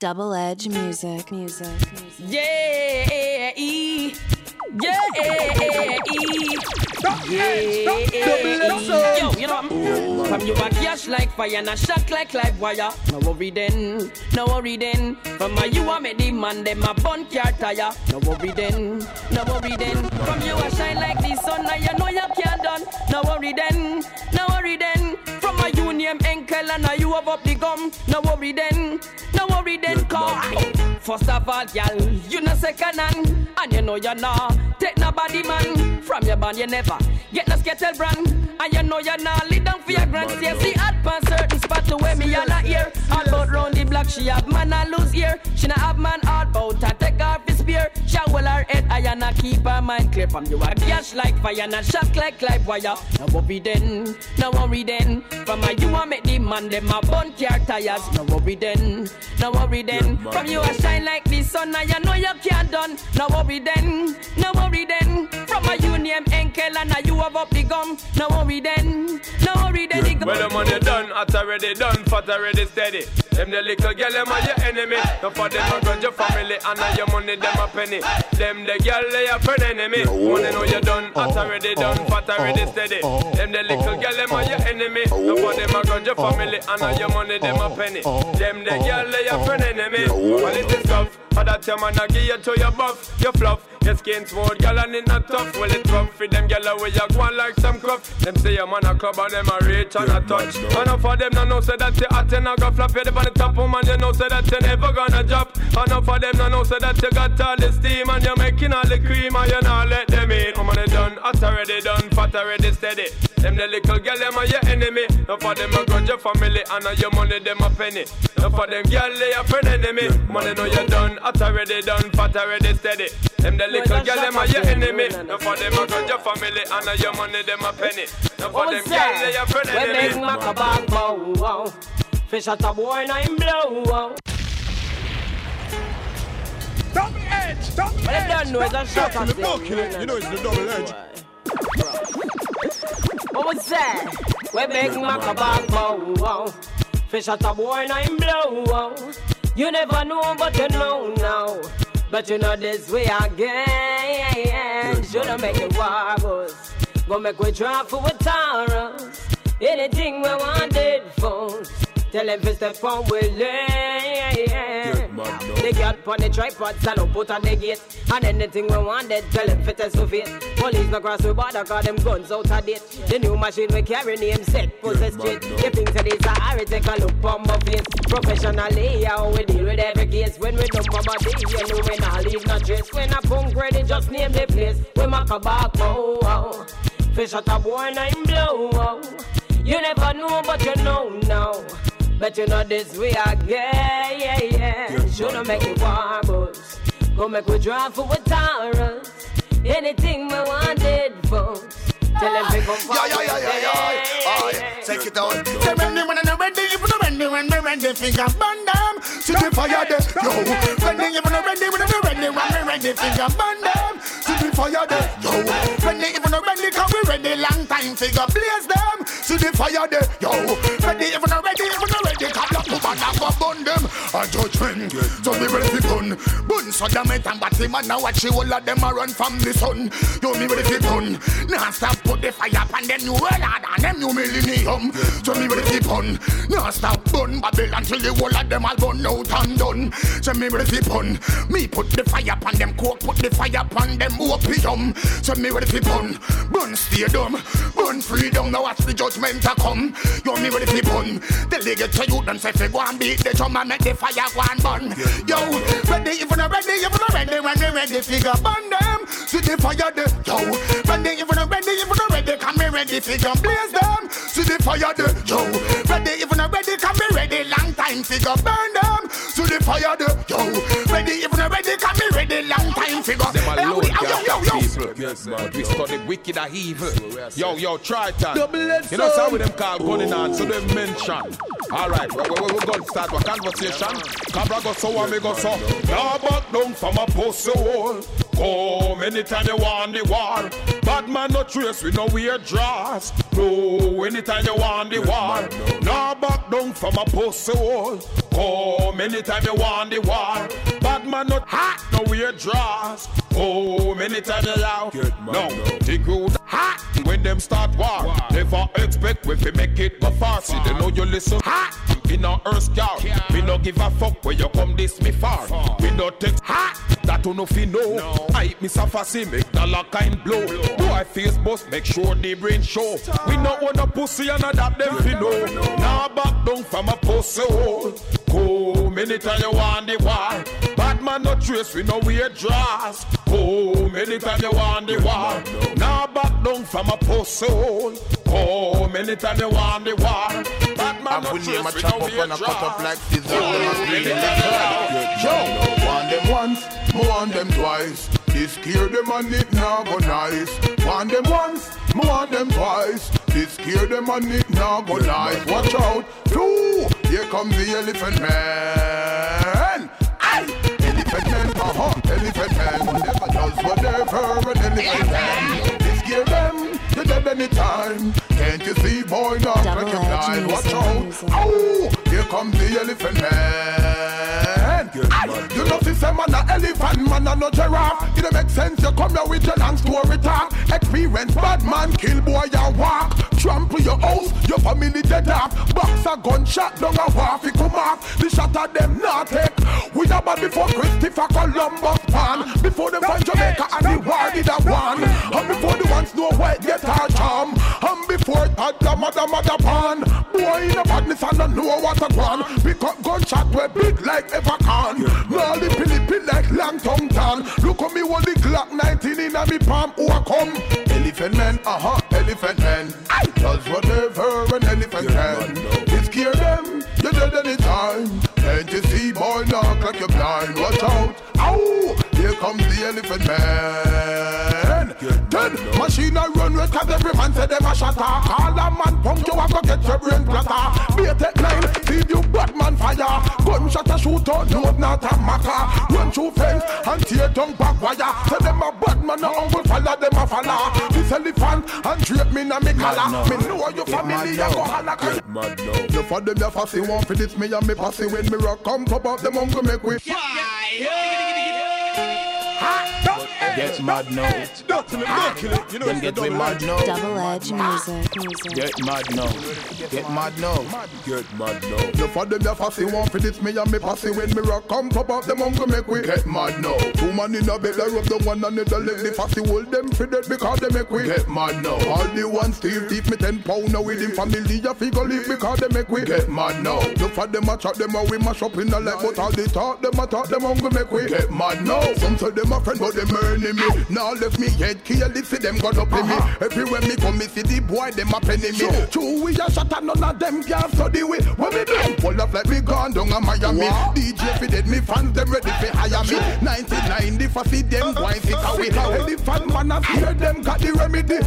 Double-edged music, Yeah, Yo, you know, from you a cash like fire and a shock like live wire. No worry then. From my you a me demand them a bun car tire. No worry then. From you a shine like the sun, now you know you can't done. No worry then. From my you name Enkel and now you have up the gum. No worry then. First of all, y'all, you no second hand, and you know you're not take nobody man. From your band you never get no skettle brand, and you know you're not lead down for your grand stay. See hot pan certain spot to wear me and her ear. All about round the block, she have man a lose ear. She not have man all bout her, take off his spear. She hold her head high and a keep her mind clear. From you a gash like fire and a shock like live wire. No worry then. From her you a make the man them a bun car tires. No worry then. From you a shine like the sun, now you know you can't done. No worry then. From a you name Enkel and now you have up the gum. No worry then. Well, the money done, it's already done, fat already steady. Them the little girl, them are your enemy. No for them a grudge your family, and now your money them a penny. Them the girl, they a friend enemy. Money know you done, it's already done, fat already steady. Them the little girl, them are your enemy. No for them a grudge your family, and now your money them a penny. Them the girl, they a friend enemy. Quality stuff, for that your man a give you to your buff, your fluff. Your skin smooth, girl, and it not tough. Well, it rough for them girl away you go on like some cuff. Them say your man a club and them a reach and a touch. Enough of them no know say that they hot and a go flop. You on the top of man, you know say that you never gonna drop. Enough of them no know say that you got all the steam and you're making all the cream and you not let them in. Oh man, they done, hot already done, fat already steady. Them the little girl, them are your enemy. Enough of them a grudge your family and all your money them a penny. Enough of them girl, they a friend enemy. Money know you done, hot already done, fat already steady. Them the little girl, them are your enemy. No for them a grudge your family, and all your money them a penny. No for them girl, they a friend enemy. We make maca bang bow. Fish at a boy now him blow. Double edge. But them don't know it's a shot at them. You know it's the double edge. What was that? We make maca bang bow. Fish at a boy now him blow. You never know, but you know now. But you know this way again. Shouldn't make it wobbles. Go make we try for a Taurus. Anything we wanted for. Tell them to step on we land. They got on the tripods and they put on the gate. And anything we wanted, tell them to test for fit. Police no cross the border, cause them guns out of date. The new machine we carry name set, possess straight. You think that it's a hurry, take a look on my face. Professionally, how we deal with every case. When we dump our body, you know we not leave no trace. When I punk ready, just name the place. We make a back, wow. Fish out a boy, now him blow, wow. You never know, but you know now. But you know this way again, yeah. Shouldn't make it wobbles. Go make we drive for a Taurus. Anything we wanted for. Tell them people for yeah. Take it out. Tell them when I'm ready, you put them ready when they're ready. Finger burn them. See the fire there. Yo, when they even ready when they're ready when they're ready. Finger burn them. See the fire there. Yo, when they even ready come we ready long time. Finger blaze them. See the fire there. Yo, when they even ready. A judgment, so me ready to gun. Bun so damn it and batty man now watch you all of them a run from the sun. Yo me ready to gun. Now stop put the fire upon them new world and them new millennium. So me ready to gun. Now stop bun Babylon till the whole of them all burn out and done. So me ready to gun. Me put the fire upon them coke, put the fire upon them opium. So me ready to gun. Bun stay dumb, bun freedom now watch the judgment a come. Yo me ready to gun. The legate to you them say they go and beat the drum and make the fire go and burn. Yo, ready, when they ready, figure burn them. See the fire there. Yo, ready, come be ready, figure blaze them. See the fire there. Yo, ready, come be ready, long time, figure burn them. See the fire there. Yo, ready, come be ready, long time, figure. Yo. We study wicked and evil. Yo, try that. You know some of them call gunning on, so they mention. All right, we're going to start a conversation. Cabra go so and me go so. Now back down from a post so old. Oh, anytime you want the war, bad man no trace, we no weird draws. No, anytime you want the war, no back down from a pussy hole. Oh, anytime you want the war, bad man no hot, no weird draws. Oh, anytime you out, no, the good hot. When them start war, wow. Never expect we fi make it but fast. Wow. They know you listen hot in our earth yard. Yeah. Me no give a fuck where you come this me far. Wow. We no take hot that you no fi know. No. I miss a fussy make the lock kind blow. Do I face boss make sure the brain show. Star. We no wanna pussy and a that them fi know. Now back down from a pussy hole. Come anytime you want the war. Bad man no trace we no weird dress. Come anytime you want the war. Now back down from a pussy hole. Come anytime you want the war. Bad man no trace we no weird dress. Yo, want them once, I want them twice. This clear them and it now go nice. Want them once, I want them twice. This clear them and it now go nice. Watch out, two. Here comes the elephant man. Aye. Elephant man does whatever an elephant can. This give them to dead any time. Can't you see, boy, not recognize? Watch out! Oh, here comes the elephant man. You know this man a elephant, man a no giraffe. It don't make sense. You come here with your long story talk. Experience bad man, kill boy and walk. Trample your house, your family dead up. Box a gunshot down a half, it come off. The shot at them not take. We a bad before Christopher Columbus pan. Before them find Jamaica and the war did a one. And before the ones know where get our charm. And before it had the mother pan. Boy in the badness and don't know what a one. Pick up gunshot where big like ever can. Now the Philippine like long tongue tan. Look at me with the Glock 19 in a me palm. Who a come? Elephant man, elephant man. Does whatever an elephant can. It scare them, you dead any time. Can't you see, boy, knock like you're blind. Watch out, ow, here comes the elephant man. Dead, machine a run with cause every man said them a shatter. All a man punk you a go get your brain platter. Be a tech line, leave you bad man fire. Gunshot a shoot out, no not a matter. Run through fence and tear tongue back wire. Tell them a bad man a uncle fella, them a fella. This elephant and drape me na me collar. Me know your family, you go holla. You for them you fussy, one for this me and me pussy. When me rock come pop up, them uncle make we get mad now. Them get we mad now. Double-edged music. Get mad now. Get mad now. Get mad now. You for them, you fussy. One for this, me and me pussy. When me rock come pop up, them uncle make we get mad now. Two man in a bed, I rub the one and the leg. The fussy hold them for dead because they make we get mad now. All the ones steal deep me 10 pound now with him family. You figure leave because they make we get mad now. You for them, I chat them out. We mash up in the life, but all they talk, them uncle make we get mad now. Some say them a friend, but them earning me. Now left me head kill it, see them got up in me. Everywhere me come, me see the boy, them a penny me. True, we a shot at none of them girls study we. When me do, pull up like me gone down a Miami. DJ fi dead, me fans them ready fi hire me. 99, the fussy them wine sick away. Any fan man a fear them, got the remedy.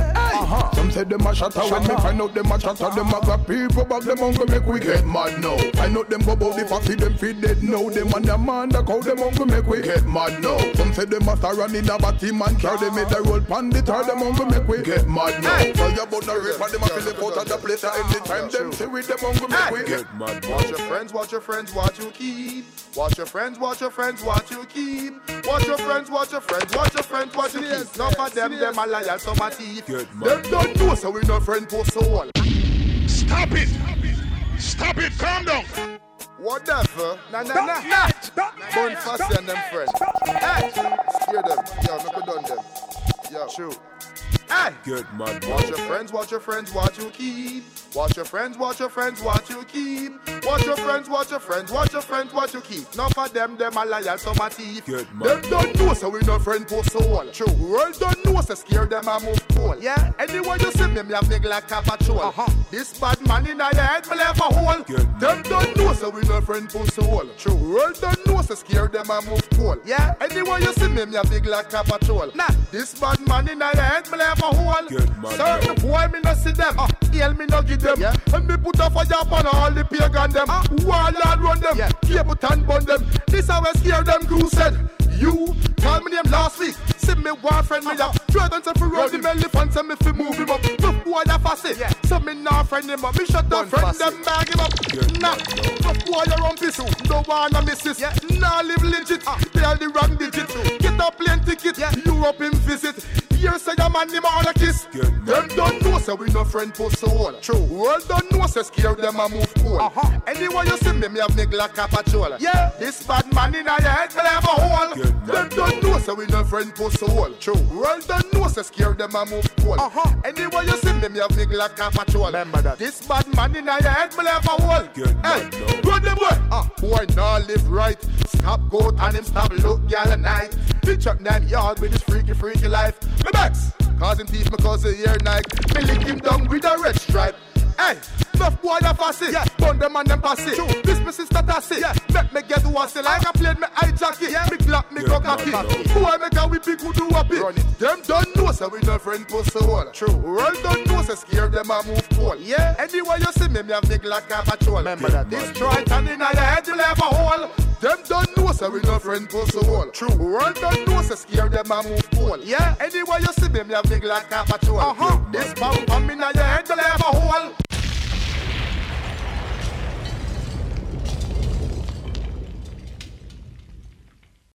Some say them a shot at when me find out them a shot at. Them a got people back, them uncle make we get mad now. I know them go bout the fussy, them fi dead now. Them and the man that call them uncle make we get mad now. Some say them a star and in a batty man car. They made the roll pan the tar, them uncle make we get mad now. So you about the rape and them a flip out of the place. Any time them see with them uncle make we get mad. Watch your friends, watch your friends, watch you keep. Watch your friends, watch your friends, watch you keep. Watch your friends, watch your friends, watch your friends, watch you keep. None of them a liar, some a thief. Them don't know so we no friend for soul. Stop it! Stop it! Calm down! Whatever. Nah. Burn faster than them friends. Hey! Scare them. Yo, no good on them. Yo. True. Hey! Good man. Watch your friends, watch your friends, watch you keep. Watch your friends, watch your friends, watch you keep. Watch your friends, watch your friends, watch your friends, watch you keep. None of them a liar, some a thief. Them don't know so we no friend for soul. True. World don't know so scare them a move cool. Yeah. Anyway you see me a big like a patrol. This bad man in a head me left a hole. Them don't know so we no friend for soul. True. World don't know so scare them a move cool. Yeah. Anyway you see me a big like a patrol. Nah. This bad man in a head me left a hole. Certain boy me no see them. Hell me no give them. Yeah. And me put a fire upon all the pagan them. Wall and run them. Cable tan bun them. This how we scare them crew said. You call me name last week. Say me warfriend me up. Dragons and roll them elephants and me fi move him up. Tough boy that fast it, so me nah friend him up. Me shut up friend them bag him up. Nah, tough boy around this, no wanna miss this. Nah live legit, tell the wrong digit. Get a plane ticket, Europe in visit. Here say a man him on a kiss. Them don't know say we no friend for soul. True, world don't know say scare them a move cool. Anyway you see me, me have nigga like a patrol. Yeah, this bad man in a head me have a hole. Them don't know say we no friend for soul. True, world don't know say scare them a move cool. Anyway you see me, me have nigga like a patrol. Remember that. This bad man in a head me have a hole. Hey, go the boy. Boy now live right. Stop goat and him stop look y'all at night. Bitch up 9 yard with his freaky freaky life. Me backs, cause him thief me cause a year night. Me lick him down with a red stripe. Hey, enough boy that pass it, burn them and them pass it. This me sister that's it, make me get wassy like I played me eye jacket, me glock, me go cocky. Boy make a whippy good do a bit. Them don't know so we no friend for soul. True, world don't know so scare them a move cool. Yeah, anyway you see me, me have nigga like a patrol. Remember that. This try turning on your head, you'll have a hole. Them don't know so we no friend for soul. True, world don't know so scare them a move cool. Yeah, anyway you see me, me have nigga like a patrol. This bomb in your head, you'll have a hole.